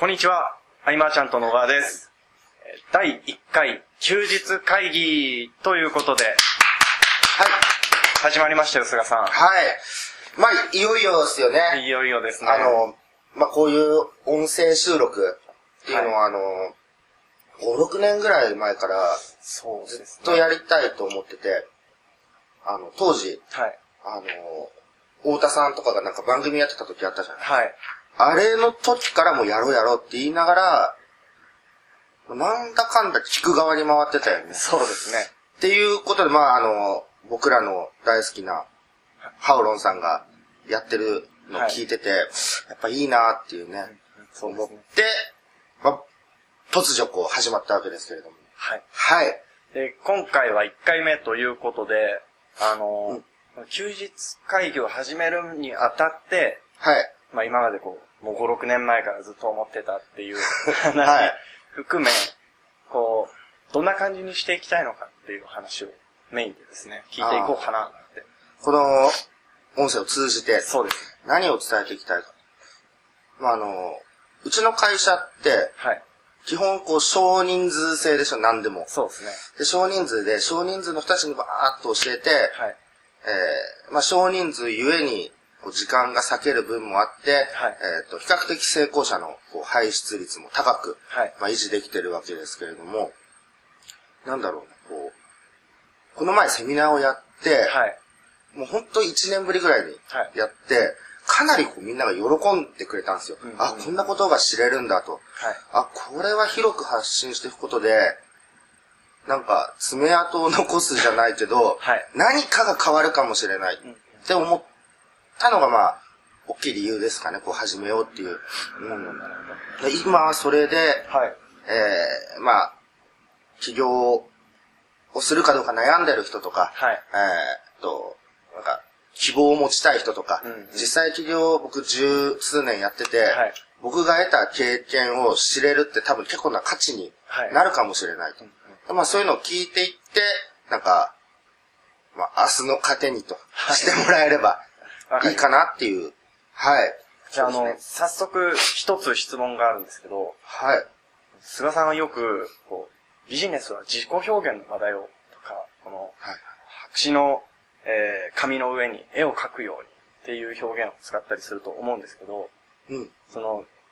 こんにちは、アニマーちゃんと野川です。第1回休日会議ということで、はい、始まりましたよ、菅さん。はい、まあいよいよですよね。いよいよですね。まあこういう音声収録っていうのは、5、6年ぐらい前からずっとやりたいと思ってて、ね、当時、はい、太田さんとかがなんか番組やってた時あったじゃない。はい、あれの時からもうやろうやろうって言いながら、なんだかんだ聞く側に回ってたよね。そうですね。っていうことで、まあ僕らの大好きなハオロンさんがやってるのを聞いてて、はい、やっぱいいなっていうね、そう思って、まあ、突如こう始まったわけですけれども。はい。はい。で、今回は1回目ということで、休日会議を始めるにあたって、はい。まあ今までこう、もう5、6年前からずっと思ってたっていう話、はい、含め、こう、どんな感じにしていきたいのかっていう話をメインでですね、聞いていこうかなって。この音声を通じて、そうです。何を伝えていきたいか。まあうちの会社って、はい、基本こう少人数制でしょ、何でも。そうですね。で、少人数の人たちにバーっと教えて、はい、まあ少人数ゆえに、時間が割ける分もあって、はい、比較的成功者のこう排出率も高く、はい、まあ、維持できてるわけですけれども、なんだろうね、こう、この前セミナーをやって、はい、もうほんと1年ぶりぐらいにやって、はい、かなりこうみんなが喜んでくれたんですよ。うんうん、あ、こんなことが知れるんだと。はい、あ、これは広く発信していくことで、なんか爪痕を残すじゃないけど、はい、何かが変わるかもしれないって思って、たのがまあ大きい理由ですかね、こう始めようっていう。で今はそれで、はい、まあ起業をするかどうか悩んでる人とか、はい、なんか希望を持ちたい人とか、うんうん、実際起業を僕十数年やってて、はい、僕が得た経験を知れるって多分結構な価値になるかもしれないと、はい、まあそういうのを聞いていってなんか、まあ、明日の糧にとしてもらえれば、はいいいかなっていう。はい。じゃあ、早速、一つ質問があるんですけど。はい。菅さんはよく、こう、ビジネスは自己表現の話題を、とか、この、はい、白紙の、紙の上に絵を描くようにっていう表現を使ったりすると思うんですけど、うん。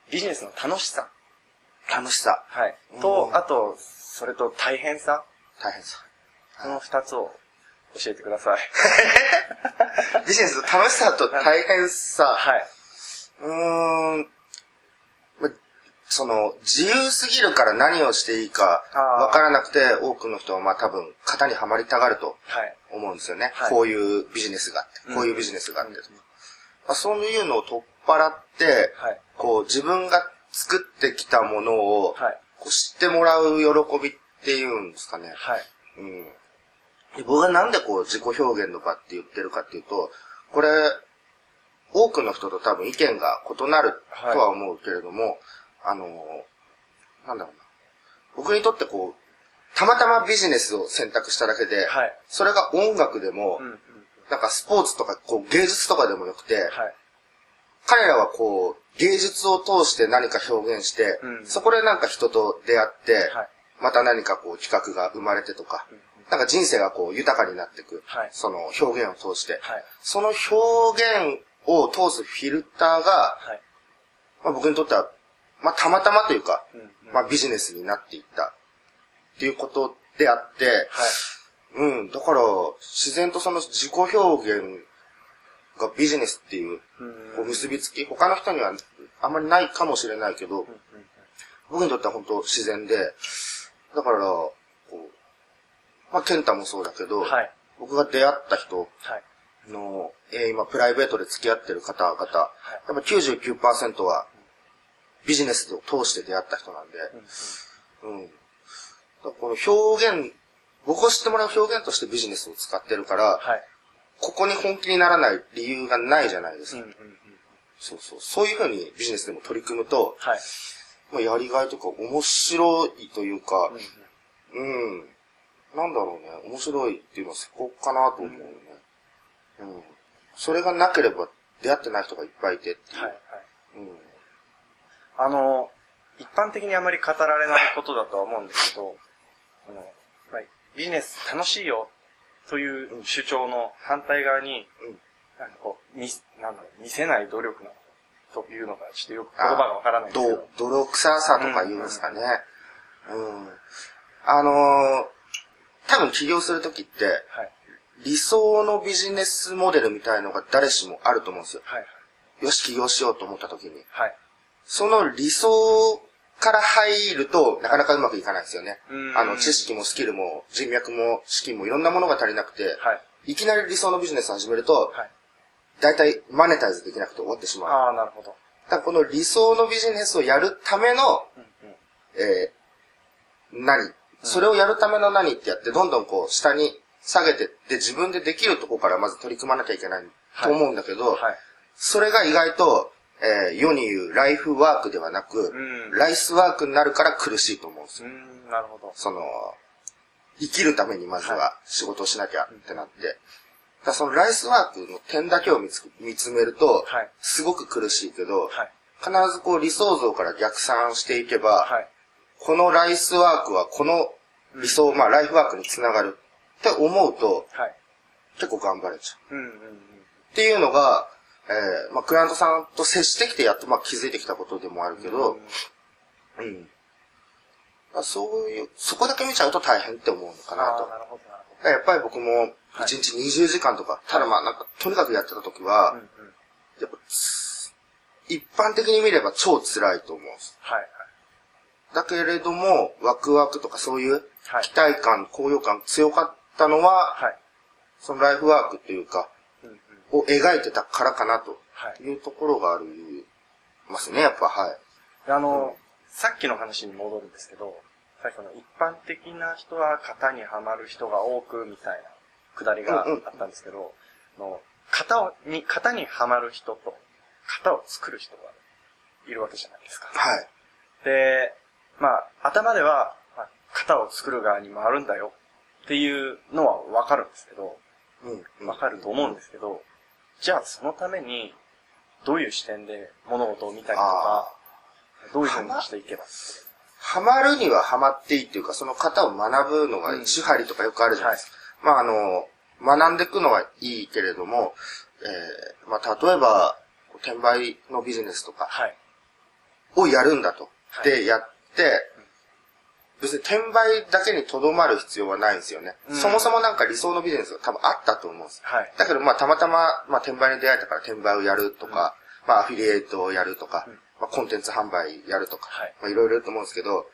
ビジネスの楽しさ。楽しさ。はい。と、あと、それと大変さ。大変さ。この二つを教えてください。ビジネスの楽しさと大変さ。はい。自由すぎるから何をしていいか分からなくて、多くの人はまあ多分型にはまりたがると思うんですよね。はい、こういうビジネスがあって、こういうビジネスがあって。うん、まあ、そういうのを取っ払って、はい、こう自分が作ってきたものを、はい、こう知ってもらう喜びっていうんですかね。はい、うん、僕がなんでこう自己表現の場って言ってるかっていうと、これ、多くの人と多分意見が異なるとは思うけれども、はい、なんだろうな。僕にとってこう、たまたまビジネスを選択しただけで、はい、それが音楽でも、うんうん、なんかスポーツとかこう芸術とかでもよくて、はい、彼らはこう、芸術を通して何か表現して、うん、そこでなんか人と出会って、はい、また何かこう企画が生まれてとか、うん、なんか人生がこう豊かになっていく、はい、その表現を通して、はい、その表現を通すフィルターが、はい、まあ、僕にとっては、まあ、たまたまというか、うんうん、まあ、ビジネスになっていったっていうことであって、はい、うん、だから自然とその自己表現がビジネスっていう、こう結びつき、他の人にはあんまりないかもしれないけど、うんうん、僕にとっては本当自然で、だからこう、まあ、健太もそうだけど、はい、僕が出会った人の、はい、今プライベートで付き合ってる方々、はい、やっぱ 99% はビジネスを通して出会った人なんで、うん、うん、だこの表現、僕を知ってもらう表現としてビジネスを使ってるから、はい、ここに本気にならない理由がないじゃないですか。うんうんうん、そういうふうにビジネスでも取り組むと、はい、まあ、やりがいとか面白いというか、うん、うんうん、なんだろうね、面白いっていうのはそこかなと思うよね、うんうん。それがなければ出会ってない人がいっぱいいてっていう。はいはい、うん、一般的にあまり語られないことだとは思うんですけど、まあ、ビジネス楽しいよという主張の反対側に、見せない努力なというのが、ちょっとよく言葉がわからないんですけど。泥臭さとか言うんですかね。多分起業するときって、はい、理想のビジネスモデルみたいのが誰しもあると思うんですよ。はいはい、よし、起業しようと思ったときに。はい、その理想から入ると、なかなかうまくいかないですよね。知識もスキルも人脈も資金もいろんなものが足りなくて、はい、いきなり理想のビジネスを始めると、はい、だいたいマネタイズできなくて終わってしまう。ああ、なるほど。だからこの理想のビジネスをやるための、それをやるための何ってやって、どんどんこう下に下げてって自分でできるところからまず取り組まなきゃいけないと思うんだけど、はいはい、それが意外と、世に言うライフワークではなく、ライスワークになるから苦しいと思うんですよ。なるほど。生きるためにまずは仕事をしなきゃってなって、だそのライスワークの点だけを見つめると、すごく苦しいけど、必ずこう理想像から逆算していけば、このライスワークはこの理想、ライフワークにつながるって思うと、結構頑張れちゃう。っていうのが、クライアントさんと接してきてやっと気づいてきたことでもあるけど、そこだけ見ちゃうと大変って思うのかなと。やっぱり僕も1日20時間とか、ただとにかくやってた時は、やっぱ一般的に見れば超辛いと思うんです。だけれども、ワクワクとかそういう期待感、高揚感強かったのは、そのライフワークっていうか、を描いてたからかなというところがありますね、やっぱ、さっきの話に戻るんですけど、一般的な人は型にはまる人が多くみたいなくだりがあったんですけど、型にはまる人と型を作る人がいるわけじゃないですか。はい。で、頭では型を作る側に回るんだよっていうのはわかるんですけど、わかると思うんですけど、じゃあそのためにどういう視点で物事を見たりとか、どういうふうにしていけばハマるにはハマっていいっていうか、その型を学ぶのが手張りとかよくあるじゃないですか。学んでいくのはいいけれども、例えば転売のビジネスとかをやるんだと、でやって、別に転売だけにとどまる必要はないんですよね。そもそも理想のビジネスが多分あったと思うんです。だけどたまたま転売に出会えたから転売をやるとか、アフィリエイトをやるとか。コンテンツ販売やるとか、いろいろいると思うんですけど、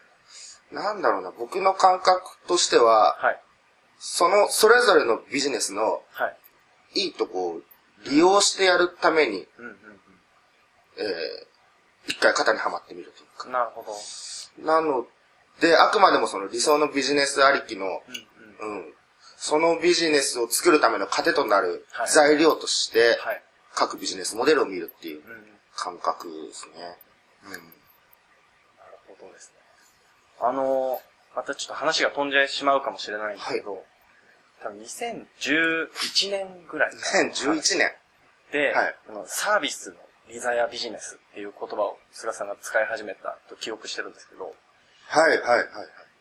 僕の感覚としては、それぞれのビジネスの、いいとこを利用してやるために、一回型にはまってみるというか。なるほど。なので、あくまでもその理想のビジネスありきの、そのビジネスを作るための糧となる材料として、各ビジネスモデルを見るっていう。感覚ですね。なるほどですね。またちょっと話が飛んじゃいしまうかもしれないんですけど、多分2011年ぐらい。2011年で、サービスのリザヤビジネスっていう言葉を菅さんが使い始めたと記憶してるんですけど、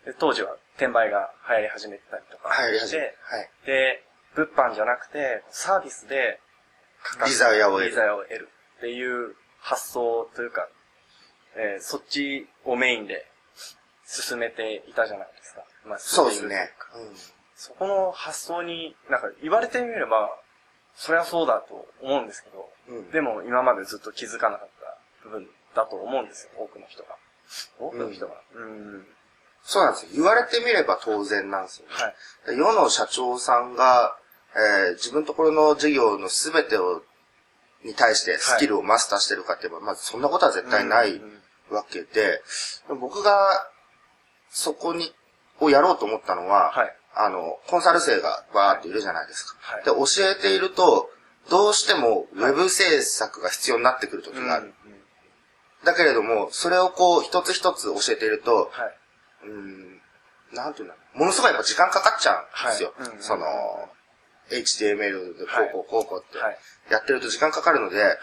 で当時は転売が流行り始めたりとかして、で、物販じゃなくて、サービスで価格、リザヤを得るっていう、発想というか、そっちをメインで進めていたじゃないですか。そうですね。そこの発想に、言われてみれば、そりゃそうだと思うんですけど、でも今までずっと気づかなかった部分だと思うんですよ、多くの人が。そうなんですよ。言われてみれば当然なんですよね。世の社長さんが、自分のところの事業のすべてをに対してスキルをマスターしてるかって言えば、まずそんなことは絶対ないわけで、僕がそこをやろうと思ったのは、コンサル生がバーっているじゃないですか。で、教えていると、どうしてもウェブ制作が必要になってくる時がある。だけれども、それを一つ一つ教えていると、ものすごいやっぱ時間かかっちゃうんですよ。HTML でこうってやってると時間かかるので、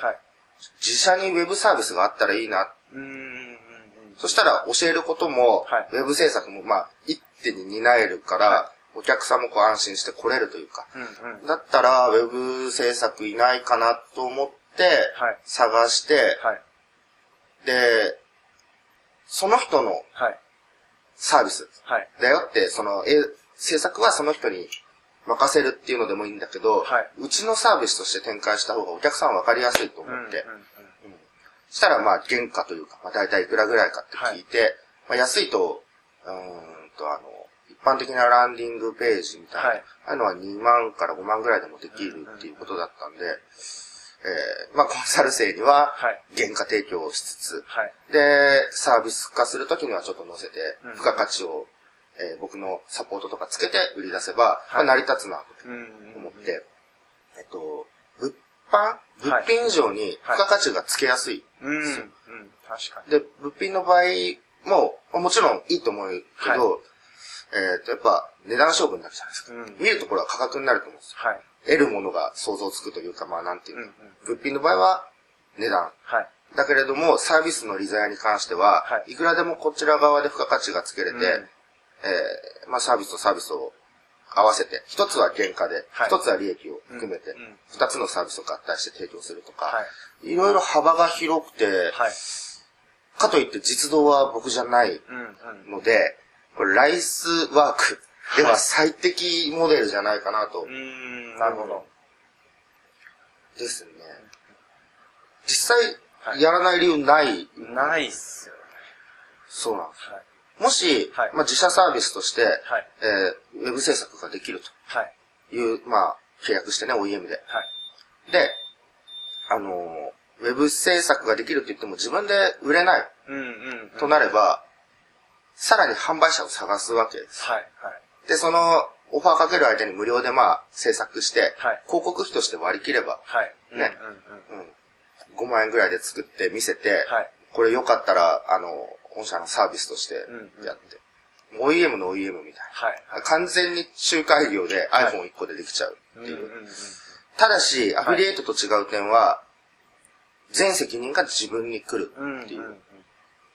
自社にウェブサービスがあったらいいなそしたら教えることも、はい、ウェブ制作もまあ一手に担えるから、はい、お客さんもこう安心して来れるというか、うんうん、だったらウェブ制作いないかなと思って、はい、探して、はい、でその人のサービスだよって、はい、その制作はその人に任せるっていうのでもいいんだけど、はい、うちのサービスとして展開した方がお客さんは分かりやすいと思って、うんうんうんうん、そしたらまあ原価というか、まあ、大体いくらぐらいかって聞いて、はい、まあ、安いと一般的なランディングページみたいな、はい、ああいうのは2万から5万ぐらいでもできるっていうことだったんで、まあコンサル生には原価提供をしつつ、はい、でサービス化するときにはちょっと載せて付加価値を、僕のサポートとかつけて売り出せば、はい、まあ、成り立つなと思って、うんうんうん、物品以上に付加価値がつけやすいんですよ、はいはい、うんうん、確かに。で物品の場合も、まあ、もちろんいいと思うけど、はい、やっぱ値段勝負になるじゃないですか、うん、見るところは価格になると思うんですよ、はい、得るものが想像つくというか、まあなんていうの、うんうん、物品の場合は値段、はい、だけれどもサービスの利ざやに関しては、はい、いくらでもこちら側で付加価値がつけれて、うん、まあサービスとサービスを合わせて、一つは原価で、はい、一つは利益を含めて、二、うん、つのサービスを合体して提供するとか、はい、いろいろ幅が広くて、はい、かといって実動は僕じゃないので、うんうん、これライスワークでは最適モデルじゃないかなと。はい、なるほど。ですね。実際、やらない理由ない、はい。ないっすよね。そうなんです。はい、もし、はい、まあ、自社サービスとして、はい、ウェブ制作ができるという、はい、まあ、契約してね、OEM で。はい、で、ウェブ制作ができるって言っても自分で売れないとなれば、うんうんうん、さらに販売者を探すわけです。はいはい、で、そのオファーかける相手に無料でまあ、制作して、はい、広告費として割り切れば、はい、ね、うんうんうん、5万円ぐらいで作って見せて、はい、これよかったら、本社のサービスとしてやって、うんうん、OEM の OEM みたいな、はいはい、完全に仲介業で iPhone1 個でできちゃうっていう、はい、うんうんうん、ただしアフィリエイトと違う点は全責任が自分に来るっていう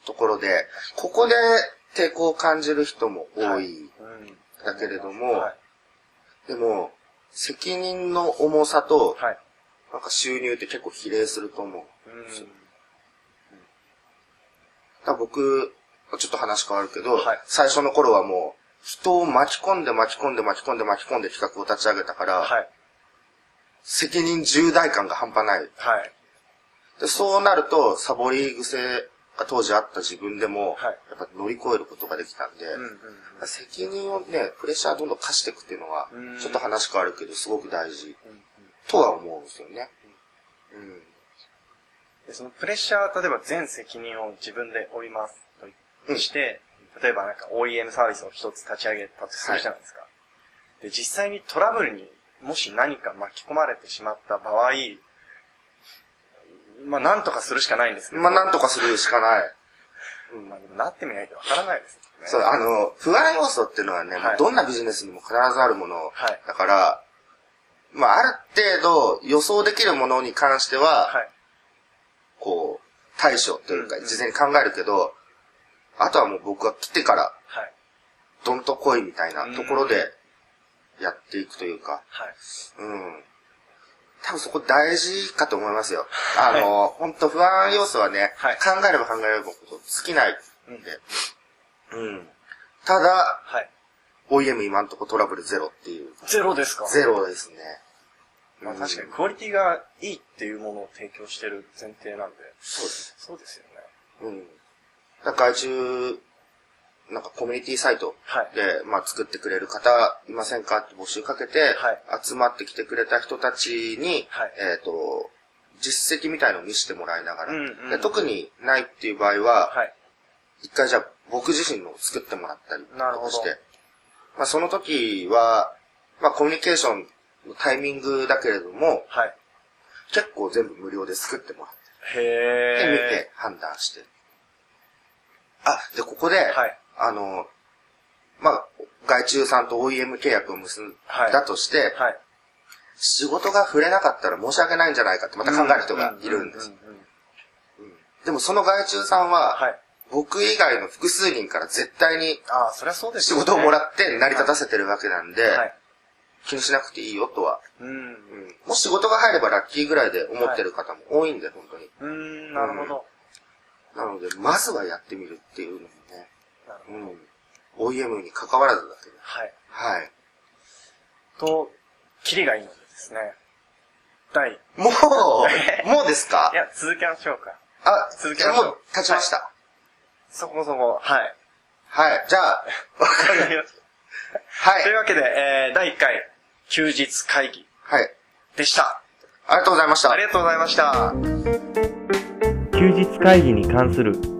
ところで、ここで抵抗を感じる人も多いだけれども、はいうんうん、でも責任の重さとなんか収入って結構比例すると思うんですよ。僕、ちょっと話変わるけど、はい、最初の頃はもう、人を巻き込んで企画を立ち上げたから、はい、責任重大感が半端ない。はい、でそうなると、サボり癖が当時あった自分でも、はい、やっぱ乗り越えることができたんで、うんうんうん、責任をね、プレッシャーどんどん課していくっていうのは、ちょっと話変わるけど、すごく大事、うんうん、とは思うんですよね。うん、そのプレッシャー、例えば全責任を自分で負いますとして、うん、例えばなんか OEM サービスを一つ立ち上げたとするじゃないですか、はい、で実際にトラブルにもし何か巻き込まれてしまった場合、まあなんとかするしかないんですけど、まあなんとかするしかない、うん、まあでもなってみないとわからないですね。そう、不安要素っていうのはね、はい、どんなビジネスにも必ずあるもの、はい、だからまあある程度予想できるものに関しては、はい、こう対処というか事前に考えるけど、うんうん、あとはもう僕が来てから、はい、どんと来いみたいなところでやっていくというか、うん、はい、うん、多分そこ大事かと思いますよ。本当、はい、不安要素はね、はい、考えれば考えればこと尽きないんで、うん、うん、ただ、はい、OEM 今んとこトラブルゼロっていう。ゼロですか？ゼロですね。まあ確かにクオリティがいいっていうものを提供してる前提なんで。そうですよね。うん。外注、なんかコミュニティサイトで、はい、まあ作ってくれる方いませんかって募集かけて、はい、集まってきてくれた人たちに、はい、実績みたいのを見せてもらいながら、うんうん、で特にないっていう場合は、はい、一回じゃあ僕自身のを作ってもらったりとかして、まあその時は、まあコミュニケーションタイミングだけれども、はい、結構全部無料で作ってもらって、で見て判断して、あ、でここで、はい、まあ外注さんと OEM 契約を結んだとして、はいはい、仕事が触れなかったら申し訳ないんじゃないかってまた考える人がいるんです。でもその外注さんは、はい、僕以外の複数人から絶対に仕事をもらって成り立たせてるわけなんで、気にしなくていいよとは、もし仕事が入ればラッキーぐらいで思ってる方も多いんで、本当に。なるほど。なので、まずはやってみるっていうのもね。なるほど。OEM に関わらずだけど。はい。はい。と、キリがいいのですね。もうですか？いや、続けましょうか。あ、続けましょう。もう立ちました。そもそも、はい。はい、じゃあ、わかりました。はい。というわけで、第1回休日会議でした、はい。ありがとうございました。ありがとうございました。休日会議に関する